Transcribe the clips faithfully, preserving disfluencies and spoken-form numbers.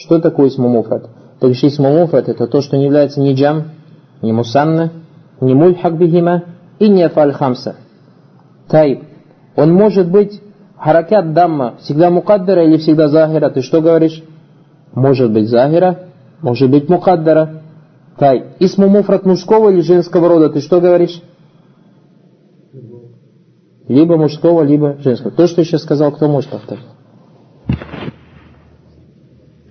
Что такое исму муфрад? Так что исму муфрад — это то, что не является ни джам, ни мусанна, ни мульхак бихима и ни афаль хамса. Тайб. Он может быть харакят дамма всегда мукаддара или всегда захира. Ты что говоришь? Может быть захира, может быть мукаддара. Тайб. Исму муфрад мужского или женского рода. Ты что говоришь? Либо мужского, либо женского. То, что я сейчас сказал, кто может повторить?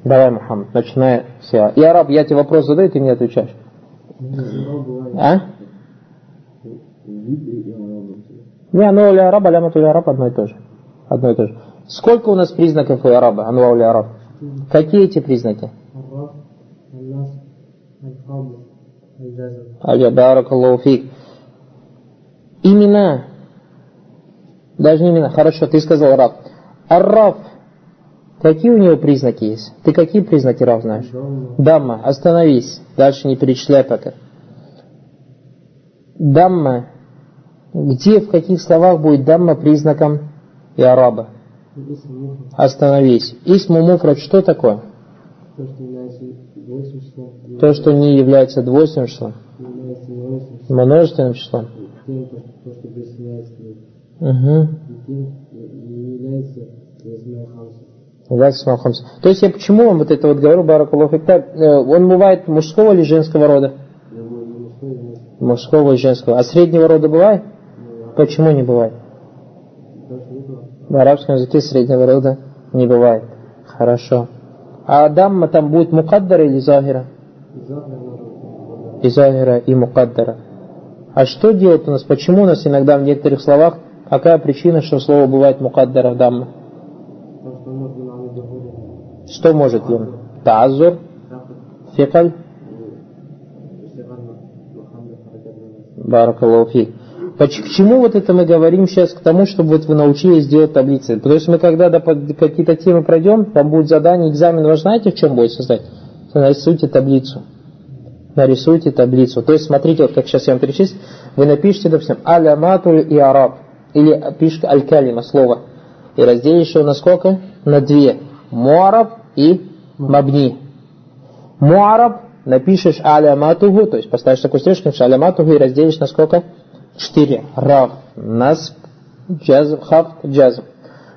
Давай, Мухаммад, начинай все. И араб, я тебе вопрос задаю, ты мне отвечаешь. А? Не, ну уля араба, лямат уля араб одно и то же. Одно и то же. Сколько у нас признаков у араба? Анва уля араб. Какие эти признаки? Аля баракаллаху фик. Имена. Даже не имена. Хорошо, ты сказал раб. Ар-раб. Какие у него признаки есть? Ты какие признаки раб знаешь? Дамма. Остановись. Дальше не перечисляй пока. Дамма. Где, в каких словах будет дамма признаком и араба? Остановись. Исму муфрад что такое? То, что не является двойственным числом. Множественным числом. Угу. То есть я почему вам вот это вот говорю, баракаллаху фик, он бывает мужского или женского рода? Мужского и женского. А среднего рода бывает? Почему не бывает? В арабском языке среднего рода не бывает. Хорошо. А дамма там будет мукаддара или захира? И захира, и мукаддара. А что делать у нас? Почему у нас иногда в некоторых словах? Какая причина, что слово бывает мукаддара дамма? Что может ли он? Таазур, фикаль, баракаллаху фик. К чему вот это мы говорим сейчас? К тому, чтобы вот вы научились делать таблицы. Потому что мы когда какие-то темы пройдем, там будет задание, экзамен, вы знаете, в чем будет создать? Нарисуйте таблицу. Нарисуйте таблицу. То есть смотрите, вот как сейчас я вам перечислю, вы напишите, допустим, аляматуль и араб. Или пишет аль-калима, слово. И разделишь его на сколько? На две. Муараб и мабни. Муараб напишешь аляматуху, то есть поставишь такую стрелочку, напишешь аляматуху и разделишь на сколько? Четыре. Рав, нас, джазм, хафт, джазм.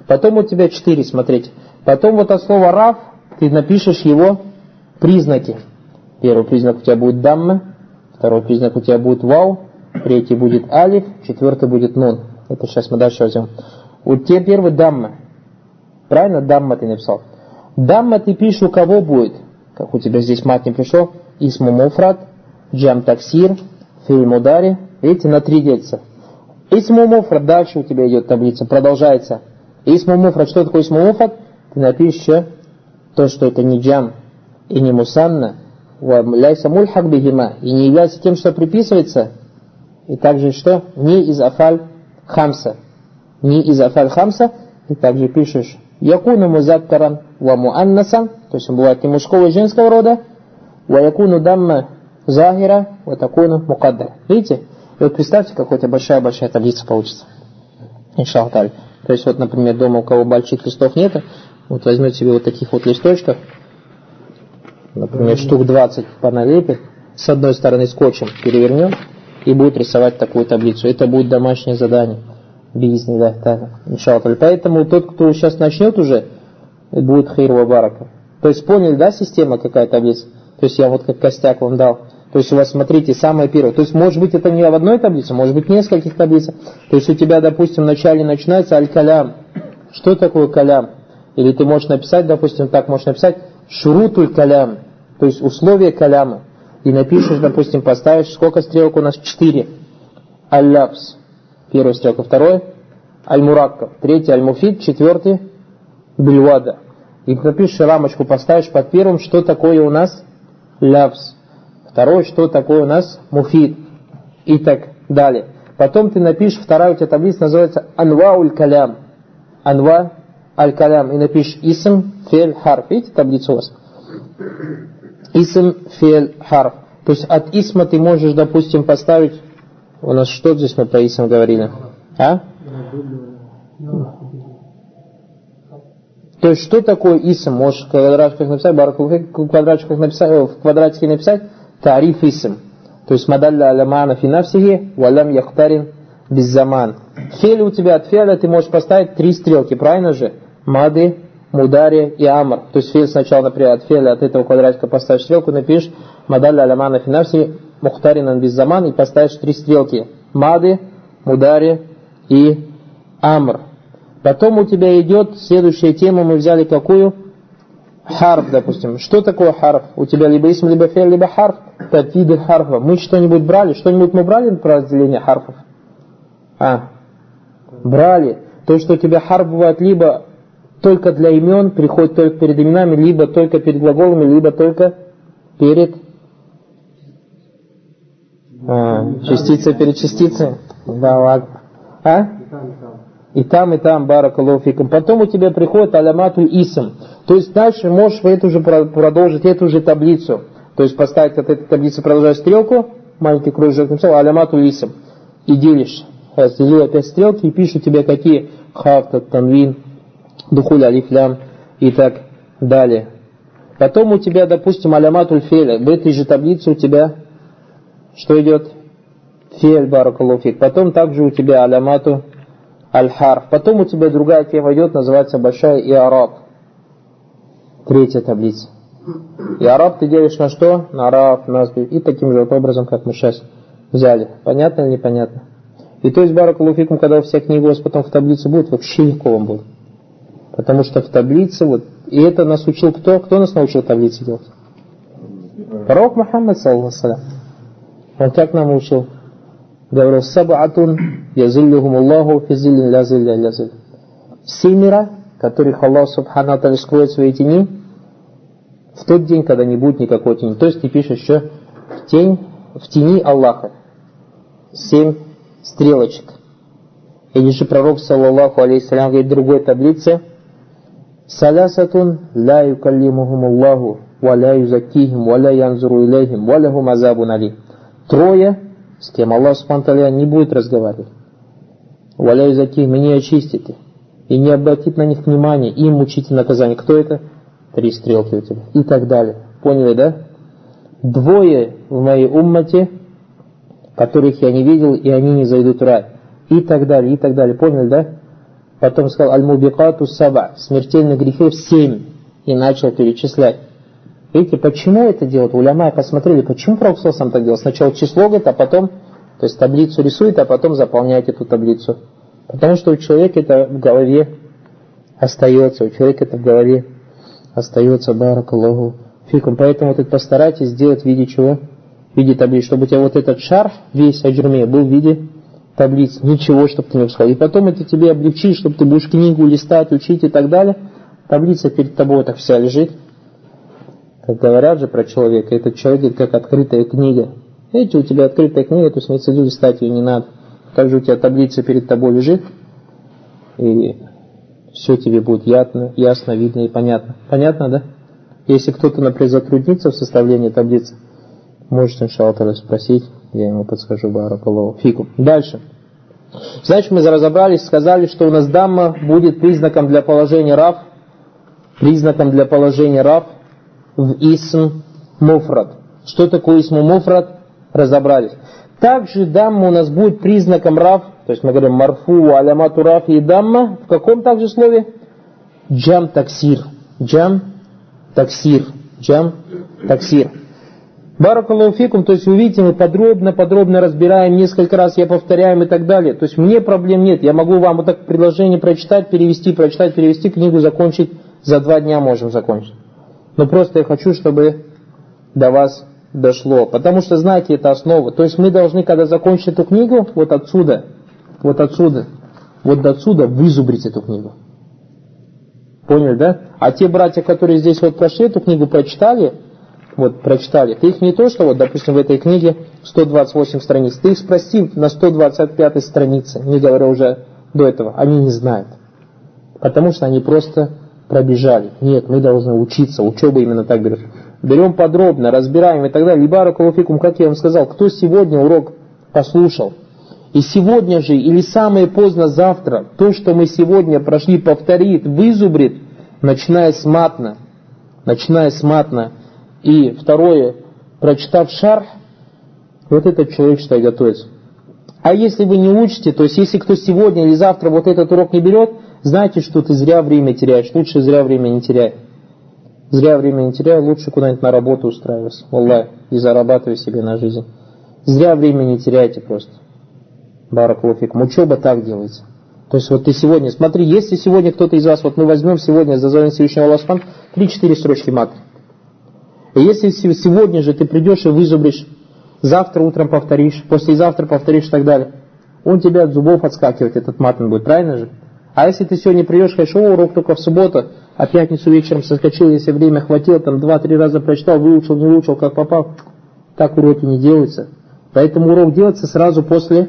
Потом у тебя четыре, смотрите. Потом вот от слова рав ты напишешь его признаки. Первый признак у тебя будет дамма, второй признак у тебя будет вау, третий будет алиф, четвертый будет нун. Это сейчас мы дальше возьмем. У тебя первый дамма. Правильно? Дамма ты написал. Дамма ты пишешь у кого будет? Как у тебя здесь мат не пришел. Исму муфрад, джам таксир, фи'ль мудари. Видите, на три делится. Исму муфрад. Дальше у тебя идет таблица. Продолжается. Исму муфрад. Что такое исму муфрад? Ты напишешь еще то, что это не джам и не мусанна. Ляйса мульхак бихима. И не является тем, что приписывается. И также что? Не из афаль хамса. Не из афаль хамса. И также пишешь якуну музаккаран ва муаннасан. То есть он бывает и мужского, и женского рода. Ва якуну дамма захира ва такуну мукаддара. Видите? И вот представьте, какая то большая-большая таблица получится. Иншаллах. То есть вот, например, дома у кого больших листов нет, вот возьмете себе вот таких вот листочков, например, штук двадцать поналепит, с одной стороны скотчем перевернем и будет рисовать такую таблицу. Это будет домашнее задание. Бизнес, да, так, иншаллах. Поэтому тот, кто сейчас начнет уже, будет хейр ва барака. То есть поняли, да, система какая таблица? То есть я вот как костяк вам дал. То есть у вас, смотрите, самое первое. То есть может быть это не в одной таблице, может быть в нескольких таблицах. То есть у тебя, допустим, в начале начинается аль-калям. Что такое калям? Или ты можешь написать, допустим, так можешь написать шурутуль калям. То есть условия каляма. И напишешь, допустим, поставишь, сколько стрелок у нас? Четыре. Аль-лапс. Первая стрелка, второй аль-мураккаб, третий аль-муфид, четвертый бельвада. И напишешь рамочку, поставишь под первым, что такое у нас лявс, второй, что такое у нас муфид и так далее. Потом ты напишешь, вторая у тебя таблица называется анвауль калям, анва аль-калям, и напишешь исм фель харф. Видите таблицу у вас? Исм фель харф. То есть от исма ты можешь, допустим, поставить. У нас что здесь мы про исм говорили? А? То есть, что такое исм? Можешь в квадратиках написать, в квадратиках написать, в квадратике написать тариф исм. То есть, мадалля аля фи нафсихи, валям яхтарин беззаман. Фель у тебя от феля ты можешь поставить три стрелки, правильно же? Мады, мудари и амр. То есть, фель сначала, например, от феля от этого квадратика поставишь стрелку, напишешь мадалля аля фи нафсихи, мухтаринан беззаман, и поставишь три стрелки. Мады, мудари и амр. Потом у тебя идет следующая тема, мы взяли какую? Харф, допустим. Что такое харф? У тебя либо исм, либо фель, либо харф. Так, виды харфа. Мы что-нибудь брали? Что-нибудь мы брали про разделение харфов? А, брали. То, что у тебя харф бывает либо только для имен, приходит только перед именами, либо только перед глаголами, либо только перед... А, частица перед частицей? Да, ладно. А? И там, и там, баракаллаху фикум. Потом у тебя приходит аляматуль исм. То есть дальше можешь в эту же продолжить эту же таблицу. То есть поставить от этой таблицы, продолжать стрелку, маленький кружок написал, аляматуль исм. И делишь. Разделил опять стрелки и пишешь у тебя какие. Хафта, танвин, духуль, алифлям и так далее. Потом у тебя, допустим, аляматуль феля. В этой же таблице у тебя что идет? Фель, баракаллаху фик. Потом также у тебя алямату аль-харф. Потом у тебя другая тема идет, называется большая иараб. Третья таблица. Иараб ты делишь на что? На раф, на сбив. И таким же вот образом, как мы сейчас взяли. Понятно или непонятно? И то есть, баракаллаху фикум, когда у всех книг у вас потом в таблице будет, вообще легко вам будет. Потому что в таблице вот... И это нас учил кто? Кто нас научил таблицы делать? Пророк Мухаммад, саллаллаху алейхи ва саллям. Он как нам учил? Говорил, сабаатун язиллюхум Аллаху физиллин ля зилля ля зилля. Семеро, которых Аллах субхана ва тааля скроет свои тени, в тот день, когда не будет никакой тени. То есть ты пишешь еще в, тень, в тени Аллаха. Семь стрелочек. Или же пророк, саллаллаху алейхи салям, говорит в другой таблице, салясатун ля юкаллимухум Аллаху, ва ля юзаккихим, ва ля янзуру илейхим, ва лахум азабун алим. Трое, с кем Аллах субхану ва тааля не будет разговаривать. Валяй за кем меня очистит. И не обратит на них внимания, и им мучите наказание. Кто это? Три стрелки у тебя. И так далее. Поняли, да? Двое в моей уммате, которых я не видел, и они не зайдут в рай. И так далее, и так далее. Поняли, да? Потом сказал, аль-мубикату саба, смертельных грехов семь. И начал перечислять. Видите, почему это делают? Уляма посмотрели, почему пророк сам так делал? Сначала число говорит, а потом, то есть таблицу рисует, а потом заполняет эту таблицу. Потому что у человека это в голове остается, у человека это в голове остается, баракаллаху фикум. Поэтому вот это постарайтесь сделать в виде чего? В виде таблиц, чтобы у тебя вот этот шарф, весь аджурмей, был в виде таблиц. Ничего, чтобы ты не всходил. И потом это тебе облегчит, чтобы ты будешь книгу листать, учить и так далее. Таблица перед тобой так вся лежит. Как говорят же про человека, этот человек как открытая книга. Видите, у тебя открытая книга, то есть не целью листать ее не надо. Также у тебя таблица перед тобой лежит, и все тебе будет ясно, ясно, видно и понятно. Понятно, да? Если кто-то, например, затруднится в составлении таблицы, можете, иншаллах, спросить, я ему подскажу, баракаллаху фикум. Дальше. Значит, мы разобрались, сказали, что у нас дамма будет признаком для положения раф, признаком для положения раф, в исм муфрад. Что такое исм муфрад? Разобрались. Также дамма у нас будет признаком раф, то есть мы говорим марфу, алямату раф и дамма. В каком также слове? Джам таксир. Джам таксир. Джам таксир. Баракаллаху фикум. То есть вы видите, мы подробно-подробно разбираем, несколько раз я повторяю и так далее. То есть мне проблем нет. Я могу вам вот так предложение прочитать, перевести, прочитать, перевести, книгу закончить. За два дня можем закончить. Но просто я хочу, чтобы до вас дошло. Потому что, знаете, это основа. То есть мы должны, когда закончить эту книгу, вот отсюда, вот отсюда, вот отсюда вызубрить эту книгу. Поняли, да? А те братья, которые здесь вот прошли эту книгу, прочитали, вот прочитали, ты их не то, что вот, допустим, в этой книге сто двадцать восемь страниц, ты их спроси на сто двадцать пятой странице, не говоря уже до этого, они не знают. Потому что они просто... пробежали. Нет, мы должны учиться. Учеба именно так берешь. Берем подробно, разбираем и так далее. И баракаллаху фикум, как я вам сказал, кто сегодня урок послушал, и сегодня же, или самое поздно завтра, то, что мы сегодня прошли, повторит, вызубрит, начиная с матна, начиная с матна. И второе, прочитав шарх, вот этот человек, считай, готовится. А если вы не учите, то есть если кто сегодня или завтра вот этот урок не берет, знаете, что ты зря время теряешь. Лучше зря время не теряй. Зря время не теряй, лучше куда-нибудь на работу устраивайся. Валлай, и зарабатывай себе на жизнь. Зря время не теряйте просто. Баракаллаху фикум. Учеба так делается. То есть вот ты сегодня, смотри, если сегодня кто-то из вас, вот мы возьмем сегодня, зазовем Всевышнего Аллаха, три-четыре строчки матри. И если сегодня же ты придешь и вызубришь, завтра утром повторишь, послезавтра повторишь и так далее, он тебя от зубов отскакивать, этот матн будет, правильно же? А если ты сегодня придешь, конечно, урок только в субботу, а пятницу вечером соскочил, если время хватило, там два-три раза прочитал, выучил, не выучил, как попал, так уроки не делаются. Поэтому урок делается сразу после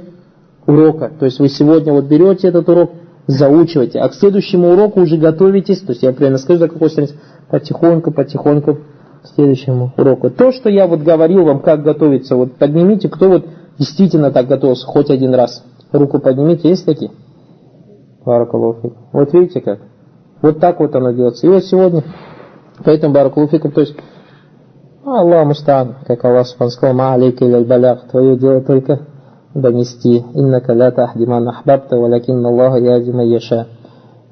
урока. То есть вы сегодня вот берете этот урок, заучиваете, а к следующему уроку уже готовитесь, то есть я примерно скажу, до какой страницы, потихоньку, потихоньку, к следующему уроку. То, что я вот говорил вам, как готовиться, вот поднимите, кто вот действительно так готовился, хоть один раз. Руку поднимите, есть такие? Баракаллаху фикум. Вот видите как? Вот так вот оно делается. И вот сегодня, поэтому баракаллаху фикум, то есть, Аллаху мустаан, как Аллах сказал, ма алейка иляль балях, твое дело только донести. Иннака ля тахди ман ахбабта, валякинна Аллаха яхди ман яша.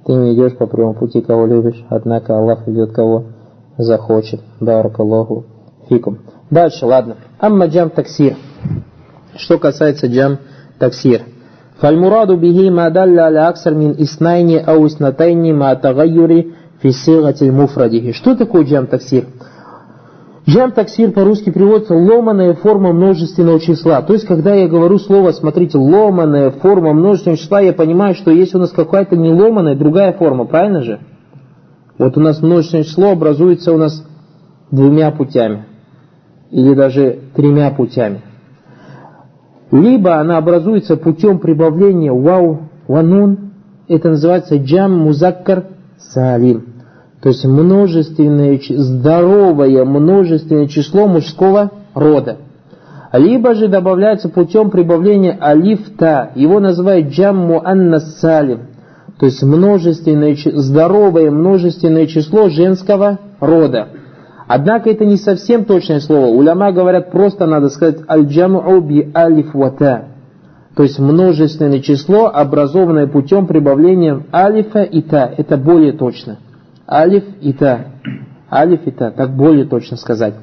Ты не идешь по прямому пути, кого любишь, однако Аллах ведет кого захочет. Баракаллаху фикум. Дальше, ладно. Амма джам таксир. Что касается джам таксир. Фальмураду бихи ма далля аля аксар мин иснайни ау иснатайни ма тагайюри фи сигатиль муфрадихи. Что такое джам таксир? Джам таксир по-русски переводится ломаная форма множественного числа. То есть, когда я говорю слово, смотрите, ломаная форма множественного числа, я понимаю, что есть у нас какая-то не ломаная, другая форма, правильно же? Вот у нас множественное число образуется у нас двумя путями. Или даже тремя путями. Либо она образуется путем прибавления вау, ванун. Это называется джам музаккар салим. То есть множественное, здоровое множественное число мужского рода. Либо же добавляется путем прибавления алиф-та. Его называют джам муаннас салим. То есть множественное, здоровое множественное число женского рода. Однако это не совсем точное слово. Уляма говорят, просто надо сказать аль-джаму би алиф ва та. То есть множественное число, образованное путем прибавления алифа и та. Это более точно. Алиф и та. Алиф и та. Так более точно сказать.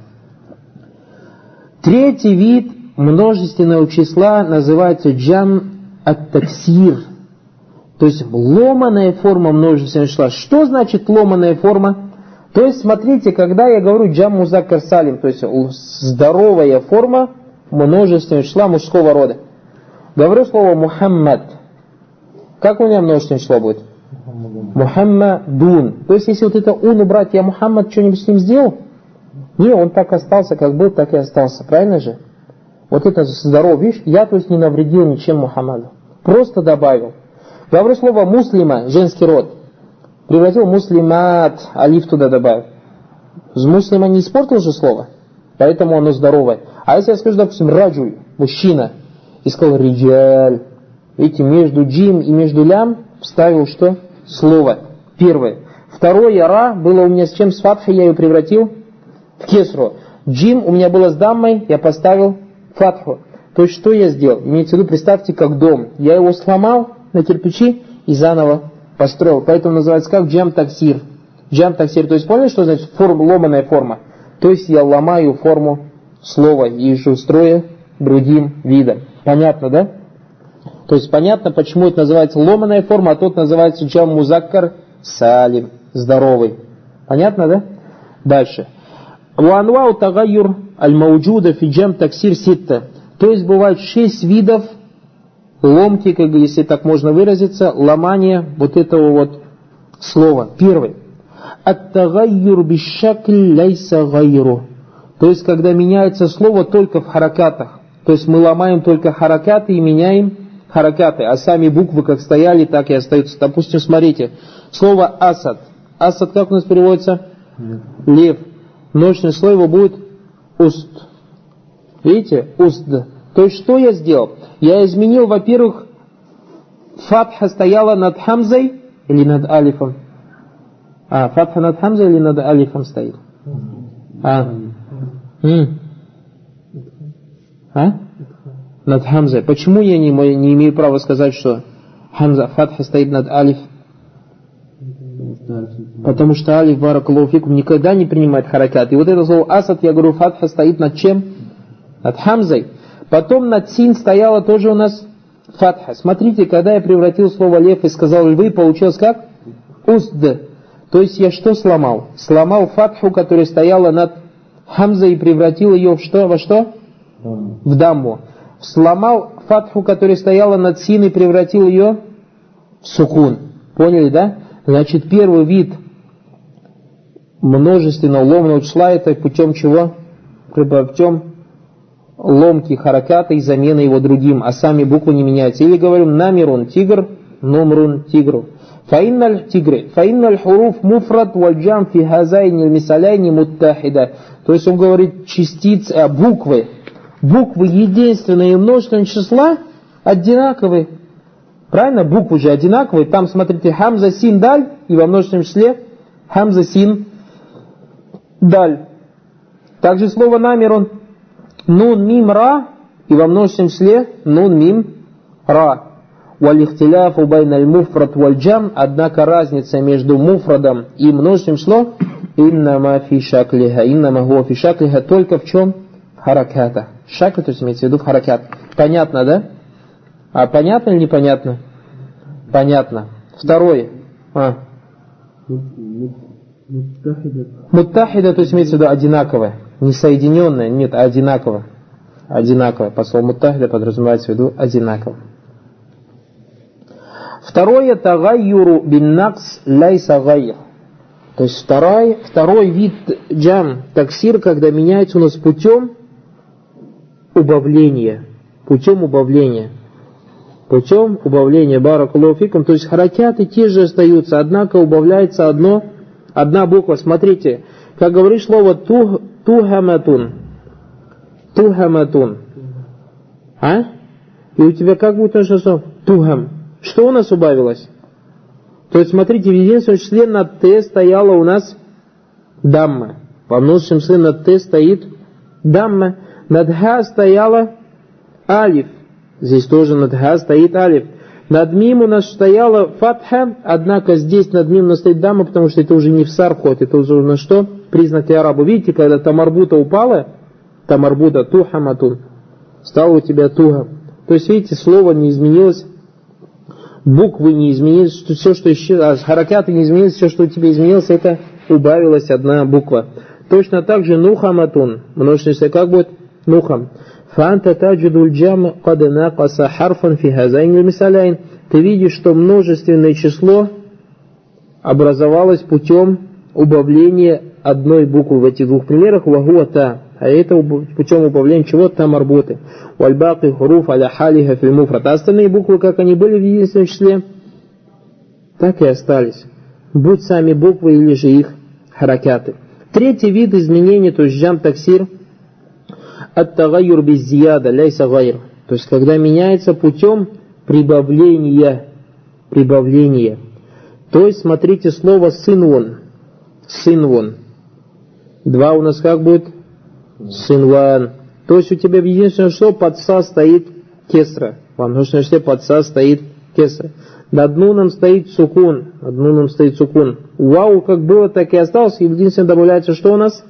Третий вид множественного числа называется джам ат-таксир. То есть ломаная форма множественного числа. Что значит ломаная форма? То есть, смотрите, когда я говорю джам музаккар салим, то есть здоровая форма множественного числа мужского рода. Говорю слово Мухаммад. Как у меня множественное число будет? Мухаммадун. То есть, если вот это ун убрать, я Мухаммад что-нибудь с ним сделал? Не, он так остался, как был, так и остался. Правильно же? Вот это здоров, видишь? Я, то есть, не навредил ничем Мухаммаду. Просто добавил. Говорю слово муслима, женский род. Превратил муслимат, алиф туда добавил. С муслима не испортил же слово, поэтому оно здоровое. А если я скажу, допустим, раджуль, мужчина, и сказал риджаль, видите, между джим и между лям вставил что? Слово. Первое. Второе, ра, было у меня с чем? С фатхой, я ее превратил в кесру. Джим у меня было с даммой, я поставил фатху. То есть, что я сделал? Имеется в виду, представьте, как дом. Я его сломал на кирпичи и заново построил. Поэтому называется как джам таксир. Джам таксир. То есть, поняли, что значит форм, ломаная форма? То есть, я ломаю форму слова и устрою другим видом. Понятно, да? То есть, понятно, почему это называется ломаная форма, а тот называется джам музаккар салим. Здоровый. Понятно, да? Дальше. Уанвау тагайюр аль-мауджуда фи джам таксир ситта. То есть, бывают шесть видов ломки, как бы, если так можно выразиться, ломание вот этого вот слова. Первый. Ат-тагайюр бишакль лайса гайру. То есть, когда меняется слово только в харакатах. То есть, мы ломаем только харакаты и меняем харакаты. А сами буквы как стояли, так и остаются. Допустим, смотрите. Слово асад. Асад как у нас переводится? Лев. Ночное слово его будет уст. Видите? Уст. То есть, что я сделал? Я изменил, во-первых, фатха стояла над хамзой или над алифом? А, фатха над хамзой или над алифом стоит? А? А? Над хамзой. Почему я не, не имею права сказать, что хамза фатха стоит над алиф? Потому что алиф баракаллаху фикум никогда не принимает харакат. И вот это слово асад, я говорю, фатха стоит над чем? Над хамзой. Потом над син стояла тоже у нас фатха. Смотрите, когда я превратил слово лев и сказал львы, получилось как? Узд. То есть я что сломал? Сломал фатху, которая стояла над хамзой, и превратил ее в что? Во что? В дамму. Сломал фатху, которая стояла над син, и превратил ее в сукун. Поняли, да? Значит, первый вид множественного ломного числа — это путем чего? Путем ломки хараката и замены его другим, а сами буквы не меняются. Или говорим намирун тигр, номрун тигру. Фаинналь тигры, фаинналь хуруф муфрат вальджам фи хазайни мисаляйни муттахида. То есть он говорит частицы, а буквы, буквы единственные и множественные числа одинаковые. Правильно? Буквы же одинаковые. Там, смотрите, хамза син даль, и во множественном числе хамза син даль. Также слово намирун. Нун мим ра, и во множественном числе нун мим ра. Валихтиляфу байналь муфрад вальджам, однако разница между муфрадом и множественным числом иннама фи шаклиха, иннама гуа фи шаклиха, только в чем? В харакатах. Шакль, то есть имеется в виду в харакат. Понятно, да? А понятно или непонятно? Понятно. Второе. А. Муттахида, то есть имеется в виду одинаковое. Не соединенное, нет, а одинаково. Одинаковое. По слову муттахида подразумевается в виду одинаково. Второе. Тагайюру бин накс лайса гайр. То есть второй, второй вид джам таксир, когда меняется у нас путем убавления. Путем убавления. Путем убавления баракаллаху фикум. То есть харакяты те же остаются, однако убавляется одно, одна буква. Смотрите, как говорит слово тух, тухаматун. Тухаматун. А? И у тебя как будет наше слово? Тухам. Что у нас убавилось? То есть смотрите, в единственном числе над Т стояла у нас дамма. Во множественном числе над Т стоит дамма. Над Ха стояла алиф. Здесь тоже над Ха стоит алиф. Над Мим у нас стояла фатха, однако здесь над Мим у нас стоит дамма, потому что это уже не в сар входит, это уже на что? Признаки араба. Видите, когда тамарбута упала, тамарбута тухаматун, стало у тебя туха. То есть видите, слово не изменилось, буквы не изменились, все, что исчезло, а харакаты не изменились, все, что у тебя изменилось, это убавилась одна буква. Точно так же нухаматун, множественное число как будет? Нухам. Фанта таджидуль джам каданакаса харфан фи хазайнил мисаляйн. Ты видишь, что множественное число образовалось путем убавления одной буквы в этих двух примерах. Вагуата. А это путем убавления чего? Там арбуты. Вальбаки хуруф аля халиха фил муфрад. А остальные буквы, как они были в единственном числе, так и остались. Будь сами буквы или же их харакаты. Третий вид изменений, то есть джам таксир, ат-тагайюр без-зияда, ляйса гайр. То есть когда меняется путем прибавления. Прибавления. То есть смотрите слово синвон. Синвон. Два у нас как будет? Синван. То есть у тебя в единственном числе подса стоит кесра. Во множественном числе подса стоит кесра. Над нуном стоит сукун. Над нуном стоит сукун. Вау как было, так и осталось. И в единственном добавляется что у нас?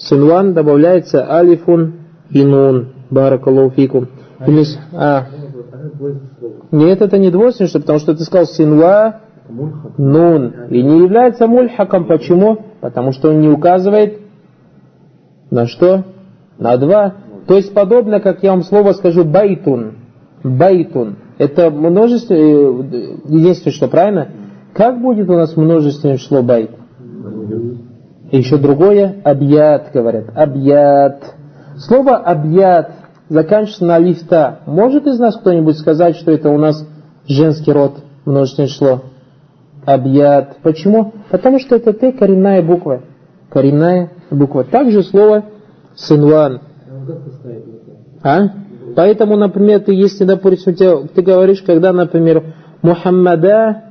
Синван добавляется алифун и нун. Баракаллаху фикум. А. Нет, это не двойственное, потому что ты сказал синва нун. И не является мульхаком. Почему? Потому что он не указывает на что? На два. То есть, подобно, как я вам слово скажу, байтун. Байтун. Это множество, единственное, что правильно? Как будет у нас множественное число байт? И еще другое, абьят, говорят. Абьят. Слово абьят заканчивается на лифта. Может из нас кто-нибудь сказать, что это у нас женский род, множественное число? Абьят. Почему? Потому что это Т коренная буква. Коренная буква. Также слово синван. А? Поэтому, например, ты, если, допустим, ты говоришь, когда, например, Мухаммада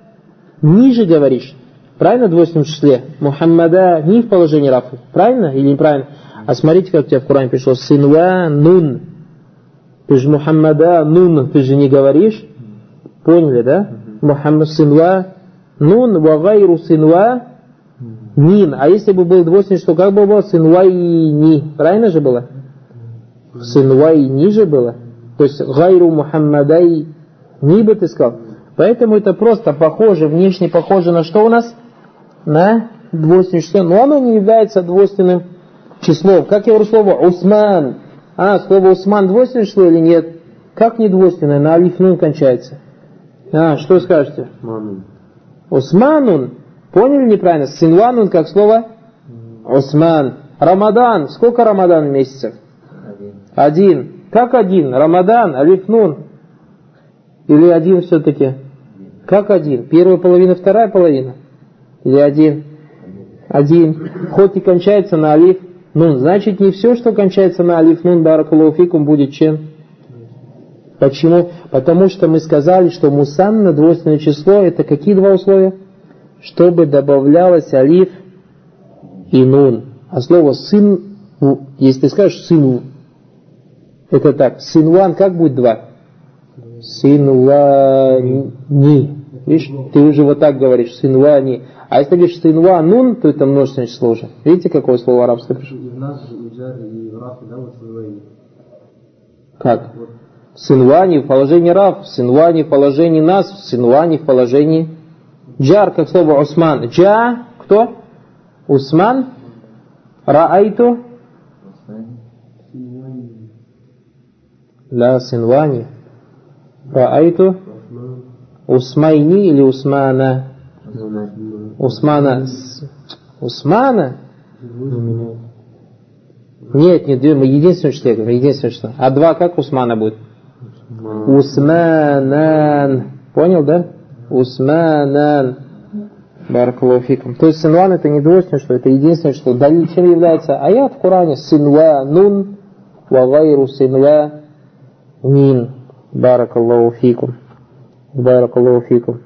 ниже говоришь, Правильно в двойственном числе? Мухаммада не в положении рафу. Правильно или неправильно? А смотрите, как у тебя в Коране пришло. Синва нун. Ты же Мухаммада нун. Ты же не говоришь. Поняли, да? Мухаммад синва нун ва гайру синва нин. А если бы был двойственный, что как бы было? Синва и ни. Правильно же было? Синва и ни же было. То есть гайру Мухаммада и ни бы ты сказал. Поэтому это просто похоже, внешне похоже на что у нас? На двойственное число. Но оно не является двойственным числом. Как я говорю слово «Усман». А, слово «Усман» двойственное число или нет? Как не двойственное? На алиф нун кончается. А, что скажете? «Усманун». Поняли неправильно? «Синванун» как слово «Усман». «Рамадан». Сколько «Рамадан» месяцев? Один. Один. Как один? «Рамадан», алиф нун. Или один все-таки? Как один? Первая половина, вторая половина? Или один? Один. Хоть и кончается на алиф нун. Значит, не все, что кончается на алиф нун, баракаллаху фикум, будет чем? Почему? Потому что мы сказали, что мусанна, двойственное число, это какие два условия? Чтобы добавлялось алиф и нун. А слово сын, если ты скажешь сыну, это так. Синван как будет два? Синвани. Видишь, ты уже вот так говоришь, синвани. А если ты говоришь синванун, то это множественное число уже. Видите, какое слово арабское пришло? Как? Синвани в положении раф, синвани в положении нас, синвани в положении джар, как слово Усман. Джа, кто? Усман. Раайту. Ла синвани. Раайту Усмайни или Усмана? Усмана. Усмана? Нет, нет, мы единственное число говорим, единственное число. А два как Усмана будет? Усманан. Понял, да? Усманан. Баракаллаху фикум. То есть синван это не двойственное число, это единственное число. Далее чем является аят в Коране? Синванун ва гайру синва нин. Баракаллаху фикум. Баракаллаху фикум.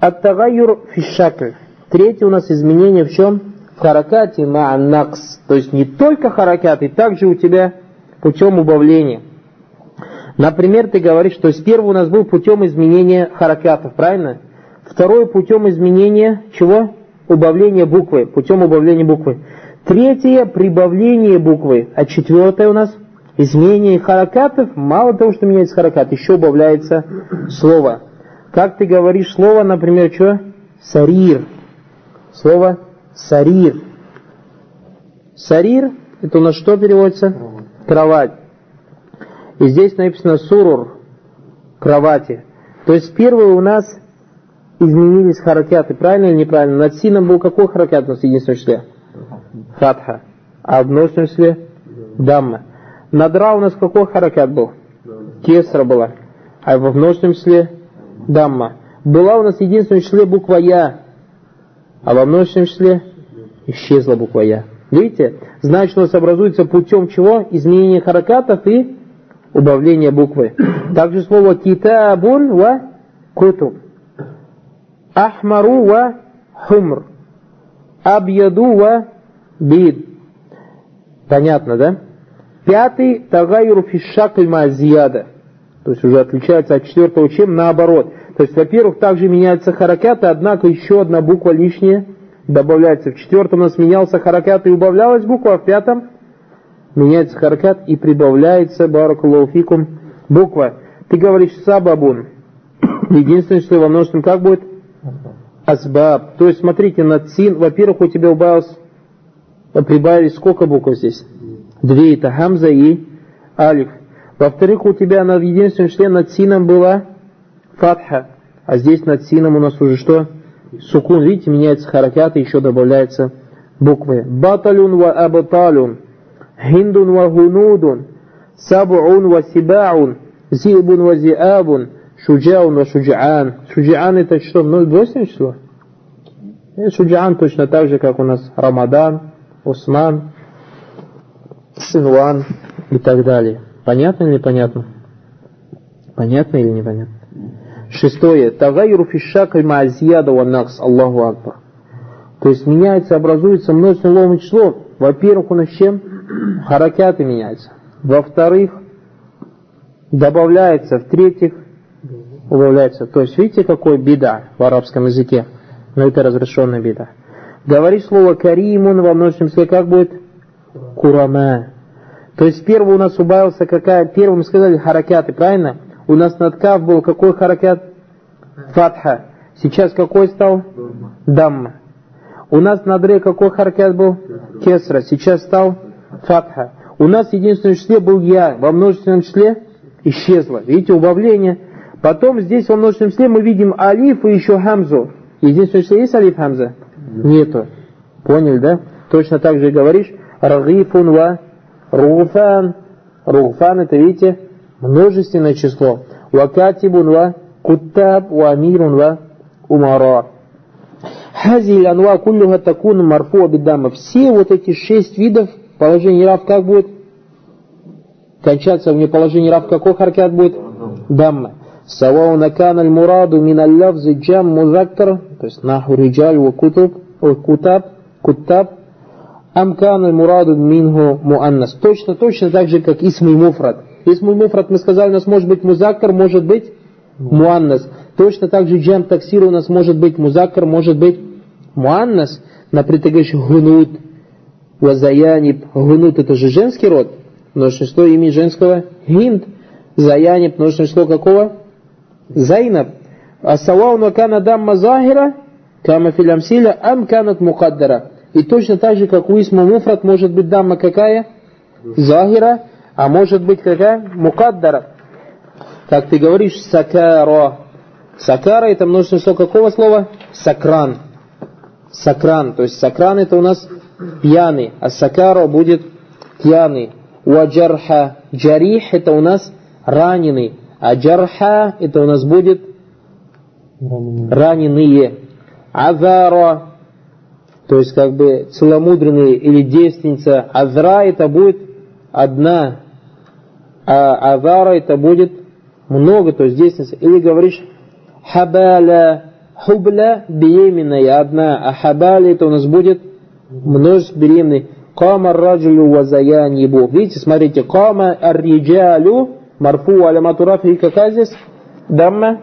Ат-тагайюр фи шакль. Третье у нас изменение в чем? В харакате ма'аннакс. То есть не только харакат, и также у тебя путем убавления. Например, ты говоришь, то есть первый у нас был путем изменения харакатов, правильно? Второй путем изменения чего? Убавления буквы. Путем убавления буквы. Третье прибавление буквы. А четвертое у нас? Изменение харакатов, мало того, что меняется харакат, еще убавляется слово. Как ты говоришь слово, например, что? Сарир. Слово сарир. Сарир, это у нас что переводится? Кровать. И здесь написано сурур, кровати. То есть первые у нас изменились харакаты, правильно или неправильно? Над сином был какой харакат у нас в единственном числе? Фатха. А в множественном числе? Дамма. Надра у нас какой харакат был? Кесра была. А во множественном числе? Дамма. Была у нас в единственном числе буква Я. А во множественном числе? Исчезла буква Я. Видите? Значит, у нас образуется путем чего? Изменения харакатов и убавления буквы. Также слово китабун ва кутуб. Ахмару ва хумр. Абьяду ва бид. Понятно, да? Пятый тагайюр фи шакль ма зияда. То есть уже отличается от четвертого чем наоборот. То есть, во-первых, также меняются харакаты, однако еще одна буква лишняя добавляется. В четвертом у нас менялся харакат и убавлялась буква, а в пятом меняется харакат и прибавляется, баракаллаху фикум, буква. Ты говоришь сабабун. Единственное, что во множественном как будет? Асбаб. То есть, смотрите, над син, во-первых, у тебя убавилось, прибавились сколько букв здесь? Две, это хамза и алиф. Во-вторых, у тебя на единственном числе над сином была фатха. А здесь над сином у нас уже что? Сукун. Видите, меняется харакат и еще добавляются буквы. Баталюн ва абаталюн. Хиндун ва гунудун. Сабуун ва сибаун. Зибун ва зиабун. Шуджаун ва шуджаан. Шуджаан это что? Ну, двойственное число? Шуджаан точно так же, как у нас Рамадан, Усман, Синван и так далее. Понятно или непонятно? Понятно или непонятно? Шестое. Тагайру фишакль маазьяда ва накс. Аллаху акбар. То есть меняется, образуется множественное логовое число. Во-первых, у нас чем? Харакяты меняются. Во-вторых, добавляется. В-третьих, убавляется. То есть видите, какой беда в арабском языке. Но это разрешенная беда. Говорить слово каримун во множественном числе как будет? Курама. То есть первый у нас убавился какая? Первым мы сказали харакяты, правильно? У нас над каф был какой харакят? Фатха. Сейчас какой стал? Дамма. У нас над ре какой харакят был? Кесра. Сейчас стал фатха. У нас в единственном числе был я. Во множественном числе исчезло. Видите, убавление. Потом здесь во множественном числе мы видим алиф и еще хамзу. В единственном числе есть алиф хамза? Нету. Поняли, да? Точно так же и говоришь. Рагифун ва руфан. Руфан это, видите, множественное число. Ва катибун ва кутаб ва амирун ва умара. Хази ланва куллюха такун марфу абиддама. Все вот эти шесть видов положений рав как будет? Кончаться в неположении рав какой харакат будет? Дамма. Саваун акана аль-мураду мин аль-лавзи джам музаккар. То есть наху риджаль ва кутуб ва кутаб кутаб. Амкан аль-мураду минху муаннас. Точно, точно так же, как исм и муфрат. Исм и муфрат, мы сказали, у нас может быть музаккар, может быть муаннас. Точно так же джам таксир у нас может быть музаккар, может быть муаннас. Например, ты говоришь гунут, вазаяниб. Гунут это же женский род. Множественное число имени женского гинд. Заяниб, множественное число какого? Зайнаб. Асавауну акана дамма захира, кама филямсиля, амканат мухаддара. И точно так же, как у исма муфрат, может быть дамма какая? Захира, а может быть какая? Мукаддара. Как ты говоришь, сакара. Сакара это множественное число какого слова? Сакран. Сакран. То есть сакран это у нас пьяный, а сакара будет пьяный. Уаджарха. Джарих это у нас раненый. А джарха это у нас будет раненые. Азара. То есть, как бы, целомудренные или девственница. Азра это будет одна, а азара это будет много, то есть девственница. Или говоришь, хабаля, хубля, беременная одна, а хабаля это у нас будет множество беременных. Кама раджулю вазаянибу. Видите, смотрите, кама ар-риджалю марфу алямату рафи. Какая здесь? Дамма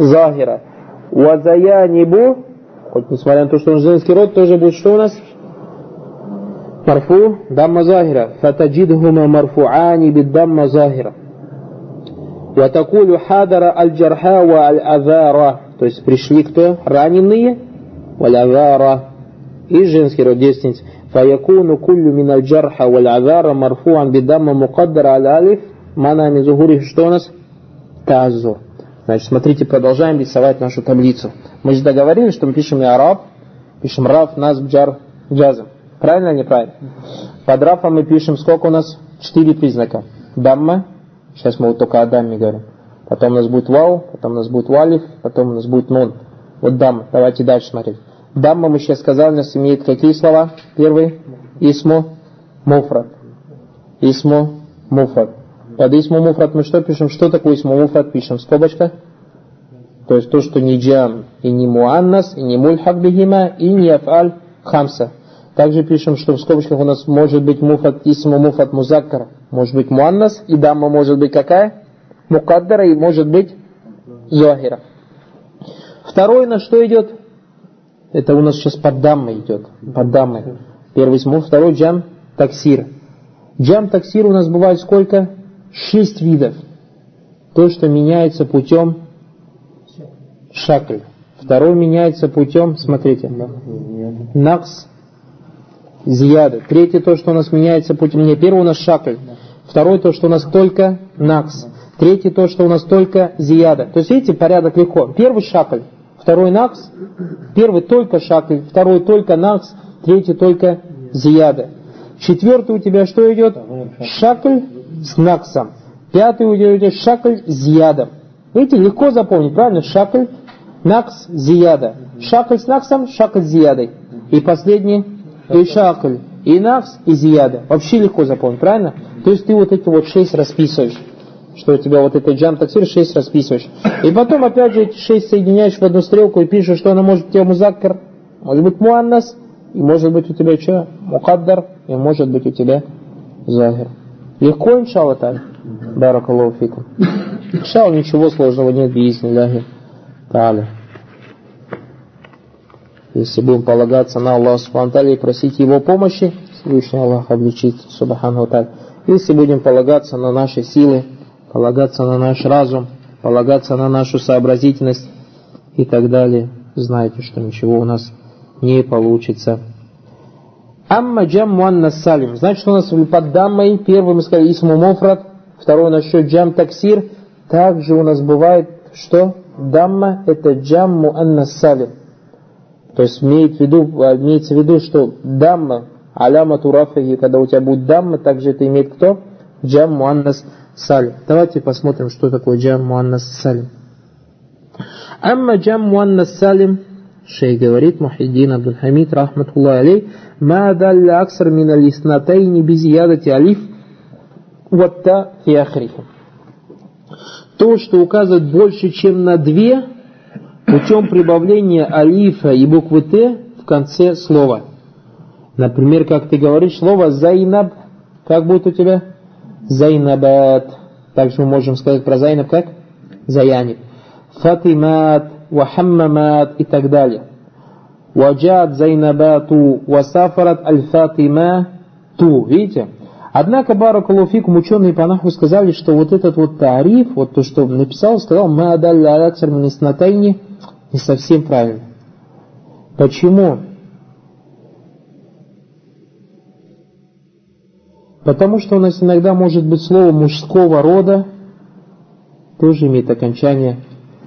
захира. Вазаянибу. Хоть несмотря на то, что он женский род, тоже будет что у нас? Марфу, дамма захира. Фатаджидхума марфуани бид дамма захира. Ва такулю хадара аль-джарха ва аль-азара. То есть пришли кто? Раненые. Ва аль-азара. И женский род девственниц. Фаякуну куллю мин аль-джарха ва аль-азара марфуан бид дамма мукаддара аль-алиф. Мана мин зухури. Что у нас? Тазу. Значит, смотрите, продолжаем рисовать нашу таблицу. Мы же договорились, что мы пишем и араб, пишем раф, насб, джар, джазм. Правильно или неправильно? Под рафом мы пишем сколько у нас? Четыре признака. Дамма. Сейчас мы вот только о дамме говорим. Потом у нас будет вау, потом у нас будет валиф, потом у нас будет нун. Вот дамма. Давайте дальше смотреть. Дамма, мы сейчас сказали, у нас имеет какие слова? Первый. Исму муфрат. Исму муфрат. Под исму муфрат мы что пишем? Что такое исму муфрат? Пишем скобочка. То есть то, что не джам и не муаннас, и не мульхак бихима, и не афаль хамса. Также пишем, что в скобочках у нас может быть муфрат исму муфрат музаккар, может быть муаннас, и дамма может быть какая? Мукаддара, и может быть захира. Второе на что идет? Это у нас сейчас под даммой идет. Под даммой. Первый исму, второй джам таксир. Джам таксир у нас бывает сколько? Шесть видов. То, что меняется путем шакль. Второй меняется путем, смотрите, накс, зияда. Третий то, что у нас меняется путем, не, первый у нас шакль. Второй то, что у нас только накс. Третий то, что у нас только зияда. То есть, видите, порядок легко. Первый шакль, второй накс, первый только шакль, второй только накс, третий только зияда. Четвертый у тебя что идет? Шакль с наксом. Пятый у тебя идет шакль с зиядом. Видите, легко запомнить, правильно? Шакль, накс, зияда. Шакль с наксом, шакль с зиядой. И последний, и шакль, и накс, и зияда. Вообще легко запомнить, правильно? То есть ты вот эти вот шесть расписываешь. что у тебя вот этой джам-таксир шесть расписываешь. И потом опять же эти шесть соединяешь в одну стрелку и пишешь, что она может у тебя музаккар, может быть муаннас, и может быть у тебя что? Мукаддар, и может быть у тебя захир. Легко, иншалла так? Баракаллаху фикум. Иншалла, ничего сложного нет, биизнилляхи тааля. Если будем полагаться на Аллаха Субхану ва Тааля и просить Его помощи, Всевышний Аллах обличит Субхану ва Тааля. Если будем полагаться на наши силы, полагаться на наш разум, полагаться на нашу сообразительность и так далее, знайте, что ничего у нас не получится. Амма джам муаннас салим. Значит, у нас под даммой первым мы сказали исму муфрад, второй насчет джам таксир. Также у нас бывает, что дамма это джам муаннас салим. То есть имеет в виду, имеется в виду, что дамма, аляма турафахи, когда у тебя будет дамма, также это имеет кто? Джам муаннас салим. Давайте посмотрим, что такое джам муаннас салим. Амма джам муаннас салим. Шейх говорит, Мухиддин Абдул Хамид, рахматуллахи алейх, «Ма далля аксар мина лиснатайни бизиядати алиф, ватта фи ахрихи». То, что указывает больше, чем на две, путем прибавления алифа и буквы Т в конце слова. Например, как ты говоришь слово «зайнаб», как будет у тебя? «Зайнабат». Также мы можем сказать про «зайнаб» как? «Заяниб». «Фатимат». وحممات и так далее. وجاءت زينبات وسافرت الفاطمات. Видите? Однако, баракаллаху фикум, ученые по нахву сказали, что вот этот вот тариф, вот то, что написал, сказал, «Ма далля аля аксар мин иснатайни» не совсем правильно. Почему? Потому что у нас иногда может быть слово мужского рода, тоже имеет окончание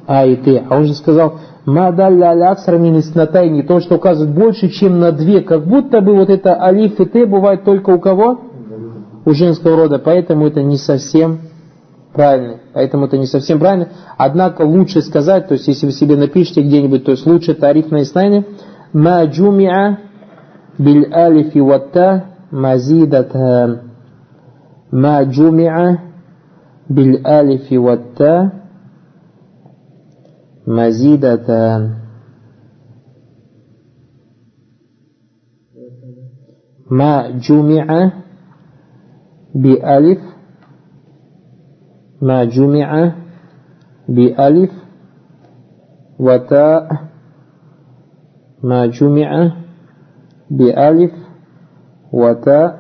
А и Т. А он же сказал, «Ма далля аля аксар мин иснатайни», то, что указывает больше, чем на две. Как будто бы вот это алиф и Т бывает только у кого? У женского рода. Поэтому это не совсем правильно. Поэтому это не совсем правильно. Однако лучше сказать, то есть если вы себе напишите где-нибудь, то есть лучше тариф на иснайне, «Ма джумиа биль алифи ватта мазидатан». «Ма джумиа биль алифи ватта мазидатан». Ма джумиа би алиф. Ма джумиа би алиф. Вата. Ма джумиа би алиф. Вата.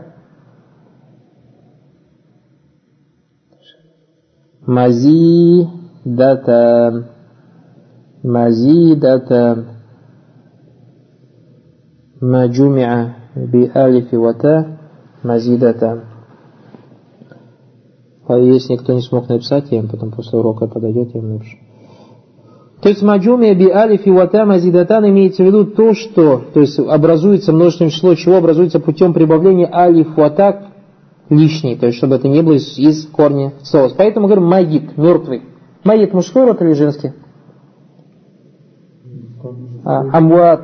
Мазидатан. مزيدة ما جمع بألف وتاء مزيدة. Если никто не смог написать, я им потом после урока подойдет, я им напишу. То есть маджумия би алифи вата мазидатан имеется в виду то, что, то есть образуется множественное число, чего образуется путем прибавления алиф вата лишний, то есть чтобы это не было из, из корня слова. Поэтому говорим магит, мертвый. Магит мужской род или женский? А, амват.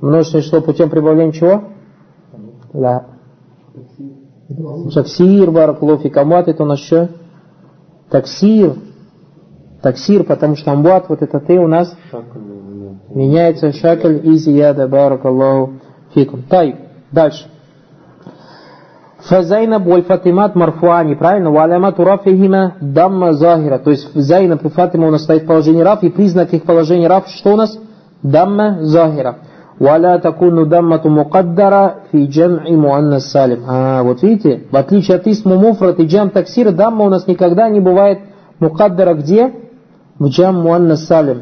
Множественное число путем прибавления чего? Ла. Таксир, баракаллаху фик. Амват это у нас что? Таксир. Таксир, потому что амват, вот это ты у нас меняется шакль и зияда, баракаллаху фикум. Тай. Дальше. Фазайнаб валь Фатимат марфуани, правильно? Валямату рафихима дамма захира. То есть Зайнаб и Фатима у нас стоит в положении раф, и признак их положения раф, что у нас? Дамма захира. Валя такуну даммату мукаддара фи джам'и муаннас салим. А, вот видите, в отличие от исму муфрад и джам таксир, дамма у нас никогда не бывает мукаддара где? В джам муаннас салим.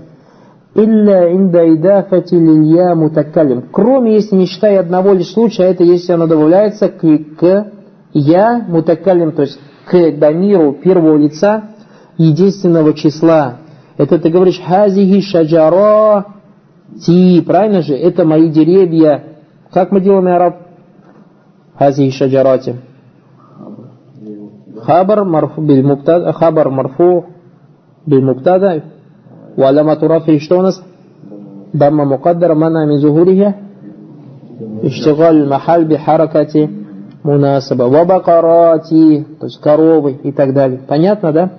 Илля инда идафати лилья мутакалим. Кроме, если не считая одного лишь случая, это если оно добавляется к, к я мутакалим, то есть к дамиру первого лица единственного числа. Это ты говоришь хазихи шаджара ти, правильно же? Это мои деревья. Как мы делаем, араб? Хазихи шаджарати. Хабар марфу биль муктада. Хабар марфу биль муктада. Валямату рафи, что у нас? Дамма мукаддара мана мин зухурихи. Иштигаль махаль би харакати мунасаба, вабакарати, то есть коровы и так далее. Понятно, да?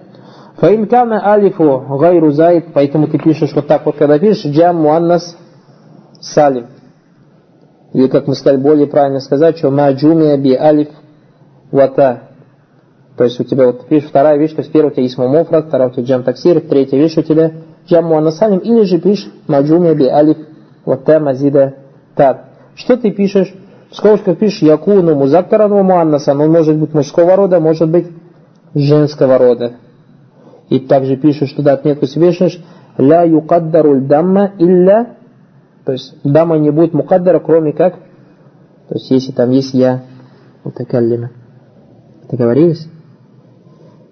Фаинкана алифу гайру зайд, поэтому ты пишешь вот так вот, когда пишешь джам муаннас салим. Или, как мы сказали, более правильно сказать, что маджумия би алиф вата. То есть у тебя вот пишешь вторая вещь, то есть первая у тебя исму муфрад, вторая у тебя джам таксир, третья вещь у тебя джам муаннас салим, или же пишешь маджумия би алиф вата мазида тат. Что ты пишешь? В скобочках пишешь якуну музаккаран ва муаннасан, он может быть мужского рода, может быть женского рода. И также пишешь туда отметку себе, пишешь ля юкаддаруль дамма илля, то есть дамма не будет мукаддара, кроме как, то есть если там есть я, вот такая лима. Договорились?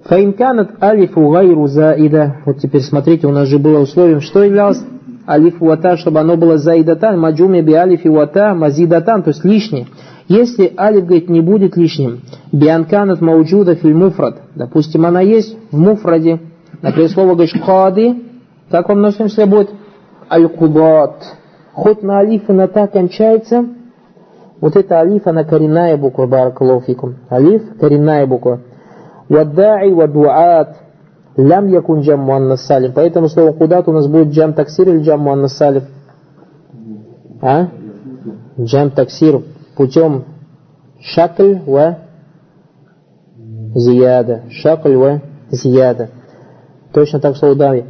Фаинканат алифу гайру заида. Вот теперь смотрите, у нас же было условием, что являлось алиф вата, чтобы оно было заидатан, маджуми би алиф и вата, мазидатан, то есть лишнее. Если алиф, говорит, не будет лишним, бианканат мауджуда филь муфрад, допустим, она есть в муфраде, например, слово, говоришь, кады, как во множественном числе будет аль-кубат. Хоть на алиф и на та кончается, вот эта алиф, она коренная буква, баракаллаху фикум. Алиф, коренная буква. Ваддаи вадуаат, лям якун джам муаннас салим. Поэтому слово кудат у нас будет джам таксир или джам муаннас салим? А? Джам таксир. Путем шакль ва зияда. Шакль ва зияда. Точно так слово дали.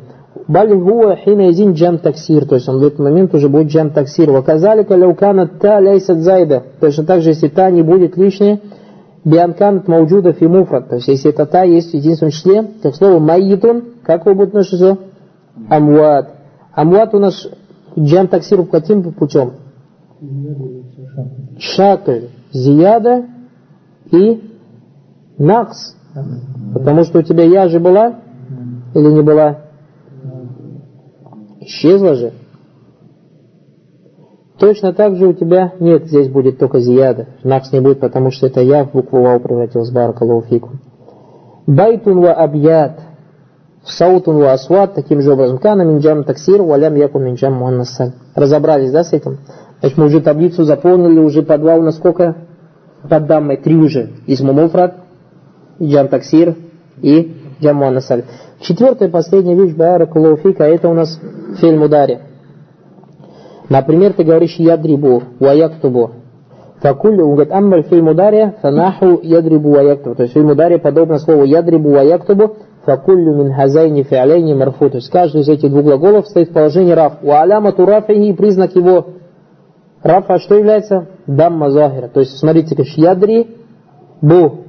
Баль гуа хинайзин джам таксир. То есть он в этот момент уже будет джам таксир. Ва казалика ляукана та ляйсад зайда. Точно так же, если та не будет лишней, бианканат мауджуда фи муфрад. То есть если это та есть в единственном числе, как слово майитун, как его будет наше число? Амуат. Амуат у нас джам таксир каким путем? Шакль, зияда и накс. Потому что у тебя я же была или не была? Исчезла же. Точно так же у тебя нет, здесь будет только зияда. Накс не будет, потому что это я в букву вау превратилась, баракаллаху фикум. Байтун ва абьят, саутун ва асват, таким же образом. Кана минджам таксир, валям яку минджам муаннасан. Разобрались, да, с этим? Значит, мы уже таблицу заполнили, уже по два у нас сколько? Под даммой три уже. Исму муфрад, джам таксир и джам муаннас салим. Четвертая, последняя вещь, баракаллаху фика, это у нас фи'ль мудари. Например, ты говоришь ядрибу, ваяктубу. Факуль, он говорит, аммаль фи'ль мудари, фанаху ядрибу ваяктубу. То есть фи'ль мудари подобно слову ядрибу ваяктубу. Факуллю мин хазайни фи'аляйни марфу. То есть каждый из этих двух глаголов стоит в положении раф. У алямату рафихи, признак его рафа что является? Дамма захира. То есть, смотрите, пишешь ядри бу,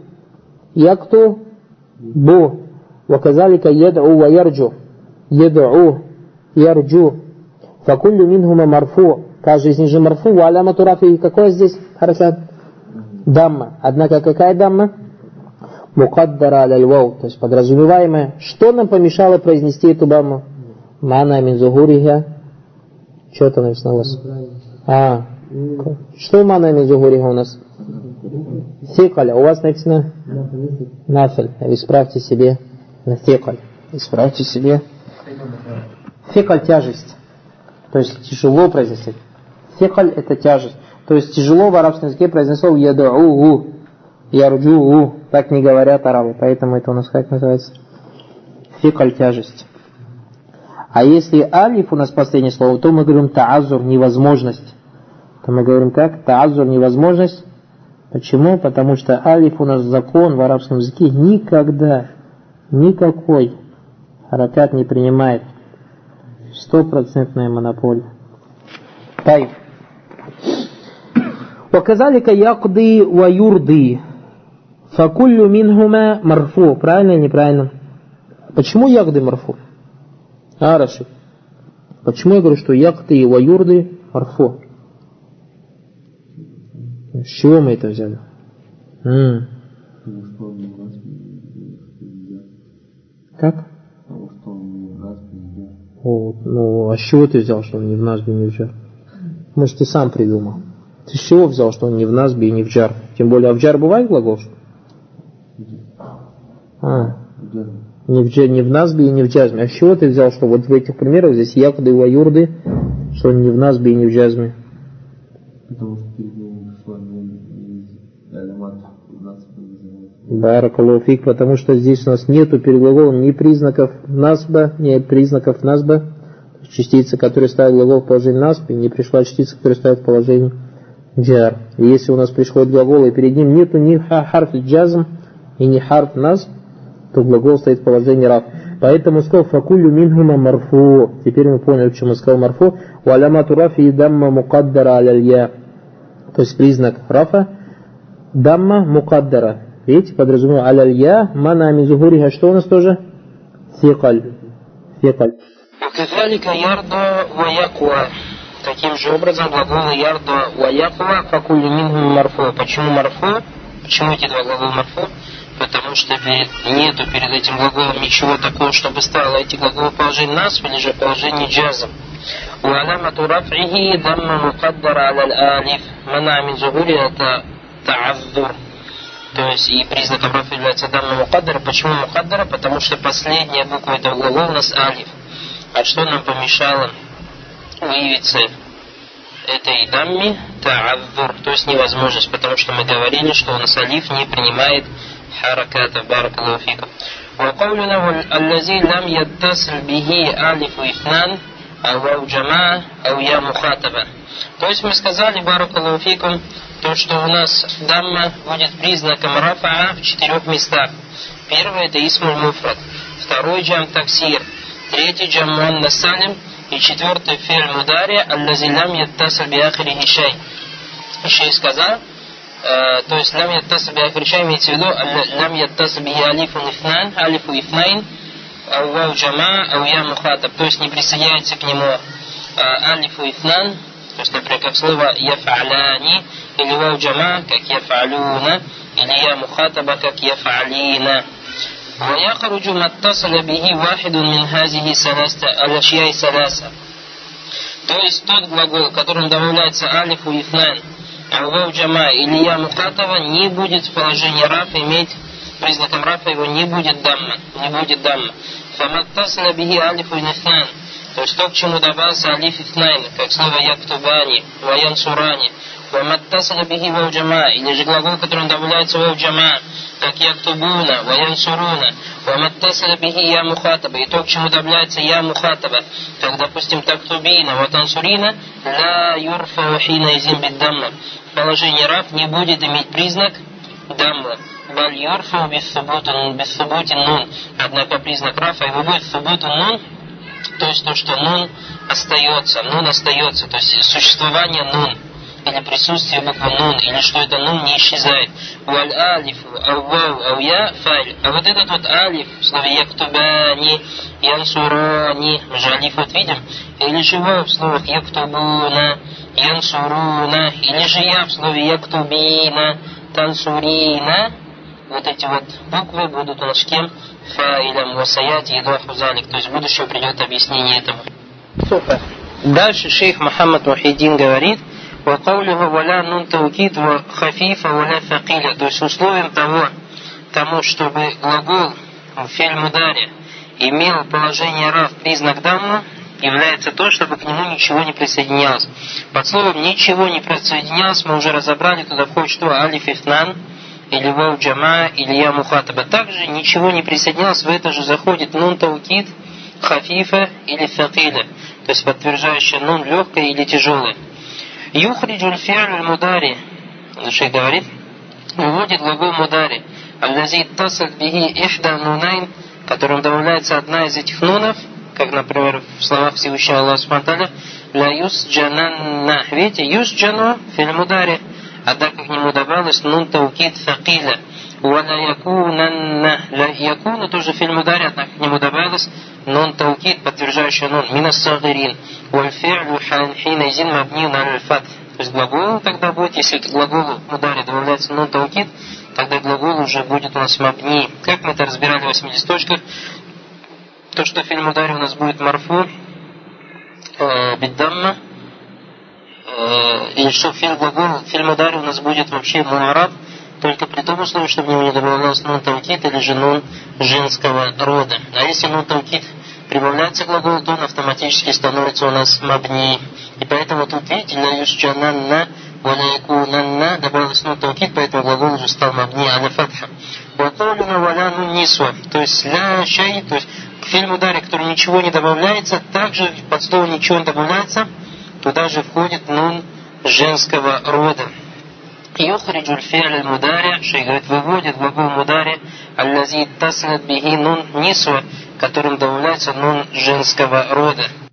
якту бу, ваказалика яду ва ярджу, яду ярджу, факуллю минхума марфу, каждый из них же марфу, ва алямату рафихи. Какое здесь харакат? Дамма. Однако какая дамма? Мукаддара аляль вау, то есть подразумеваемая. Что нам помешало произнести эту дамму? Мана мин зухурихя. Что это написано у вас? А, что мана мин зухуриха у нас? Сикаля. У вас написано? Нафель. Исправьте себе на сикаль. Исправьте себе. Сикаль тяжесть. То есть тяжело произнести. Сикаль это тяжесть. То есть тяжело в арабском языке произнесло ядуугу, ярджуугу. Так не говорят арабы. Поэтому это у нас как называется? Сикаль тяжесть. А если алиф у нас последнее слово, то мы говорим таазур, невозможность. То мы говорим как? Таазур, невозможность. Почему? Потому что алиф у нас закон в арабском языке никогда, никакой харакат не принимает. Стопроцентная монополия. Тайф. Показалика якды ва юрды. Факуллю минхума марфу. Правильно или неправильно? Почему якды марфу? А, Рашид. Почему я говорю, что якты и ва юрды марфу? С чего мы это взяли? М-м. Как? О, ну, а с чего ты взял, что он не в насбе, не в джар? Может, ты сам придумал. Ты с чего взял, что он не в насбе и не в джар? Тем более, а в джар бывает глагол? А. Не в, не в насбе и не в джазме. А с чего ты взял, что вот в этих примерах здесь якды и ва юрды, что он не в насбе и не в джазме? Потому что Баракаллаху фик, потому что здесь у нас нету перед глаголом ни признаков насба, ни признаков насба, частицы, которые ставят глагол в положении насб, и не пришла частица, которая ставит в положении джар. И если у нас приходит глагол, и перед ним нету ни харф джазм и ни харф насб, то глагол стоит в положении раф. Поэтому сказал факулю минхума марфу. Теперь мы поняли, почему сказал марфу. Уалямату рафи дамма мукаддара алялья. То есть признак рафа дамма мукаддара. Видите, подразумевал алялья мана амизухуриха. Что у нас тоже? Сикаль. Сикаль. Указалика ярда ваякуа. Таким же образом глаголы ярда ваякуа факулю минхума марфу. Почему марфу? Почему эти два глагола марфу? Потому что перед, нету перед этим глаголом ничего такого, чтобы ставило эти глаголы в положении насб или же в положении джазм. Уаламату рафихи дамма мукаддара аля алиф. Мана амин зугури это тааззур. То есть и признаком рафа является дамма мукаддара. Почему мукаддара? Потому что последняя буква этого глагола у нас алиф. А что нам помешало выявить цель этой дамми? Тааззур. То есть невозможность. Потому что мы говорили, что у нас алиф не принимает حركات بارك الله فيكم وقولنا الذي لم يتصل به ألف واثنان أو جماعة أو يا مخاطبة. То есть мы сказали بارك الله فيكم то, что у нас дамма будет признаком рафа в четырех местах. Первое это исмуль муфрад, второй джам таксир, третий джам муаннас салим и четвертый фи'ль мудари الذي لم يتصل بآخره شيء. Шей сказал. То есть лам яттас би ахирша имеется в виду лам яттас би алифу ифнан, алифу ифнайн, ау джама, ау я мухатаб. То есть не присоединяется к нему алифу ифнан, то есть, например, как слово яфаляни, или вау джама, как яфалюна, или я мухатаба, как яфалина. ويخرج ما اتصل به واحد من هذه الأشياء الثلاثة. То есть тот глагол, которым добавляется алифу ифнан, Аллах джама или я мухатава не будет в положении рафа иметь признаком рафа его не будет дамма, не будет дамма. Фаматтасна биги алифу ифнан. То есть то, к чему добавился алиф ифнайн, как слово яктубани, ваянсурани. Фаматтасна биги вау джама или же глагол, которым добавляется вау джама, как яктубуна, ваянсуруна. Фаматтасна биги я мухатава и то, к чему добавляется я мухатава, как допустим тактубина, ватансурина, ла юрфау хина изим бит дамма. Положение раф не будет иметь признак даммы. Баль юрфу без субутин нун. Однако признак рафа его будет субутин нун. То есть то, что нун остается. Нун остается. То есть существование нун. Или присутствие буквы нун. Или что это нун не исчезает. Валь алифу аввау авья фаль. А вот этот вот алиф в слове яктубани, янсурани. Мы же алиф вот видим. Или же вау в словах яктубуна. Янсуруна, или же я в слове яктубина, тансурина. Вот эти вот буквы будут у нас кем? Фаилям, васаяти, едва хузалик. То есть в будущем придет объяснение этому. Супер. Дальше шейх Мухаммад Мухиддин говорит, «Вакаулива валя нун таукид ва хафифа валя факиля». То есть условием того, тому, чтобы глагол в фельмударе имел положение рав признак дамма, является то, чтобы к нему ничего не присоединялось. Под словом «ничего не присоединялось» мы уже разобрали, туда входит что «алиф ифнан» или «вау джама» или «я мухатаба». Также «ничего не присоединялось» в это же заходит «нун таукид», «хафифа» или «факиля», то есть подтверждающая «нун» легкое или тяжелое. «Юхриджуль фиаль мудари», шейх говорит, выводит глагол «мудари», «аллази тасад биги ихда нунайн», которым добавляется одна из этих нунов, как, например, в словах Всевышнего Аллаха Субхана «Ла юс джананна». Видите, юс джану фильмударе, однако к нему добавилось «нун таукид факиля». «Ва ла якунанна». «Ла якуна» тоже фильмударе, однако к нему добавилось «нун таукид», подтверждающий «нун». «Минас сагирин». «Валь фи'лю ханхина изин мабнин аль-фат». То есть глагол тогда будет, если к глаголу мударе добавляется «нун таукид», тогда глагол уже будет у нас мабни. Как мы это разбирали в восьмидесяти точках? То, что в фи'ль-мудари у нас будет марфу, э, биддамма, э, и что в фи'ль-глагол, в фи'ль-мудари у нас будет вообще му'араб, только при том условии, чтобы в него не добавлялось нун таукид или же нун женского рода. А если нун таукид прибавляется к глаголу, то он автоматически становится у нас мабни. И поэтому тут видите, «ла юсджананна وليكونن добавил свою таукид, поэтому глагол уже стал мабни аля фатха. Ватолина валя ну нисва, то есть ля шей, то есть к фильму даре, который ничего не добавляется, также под слово ничего не добавляется, туда же входит нун женского рода. يخرج الفعل المضارع, шейгает, выводит глагол мударе, аллази таслат бихи нун нисва, которым добавляется нун женского рода.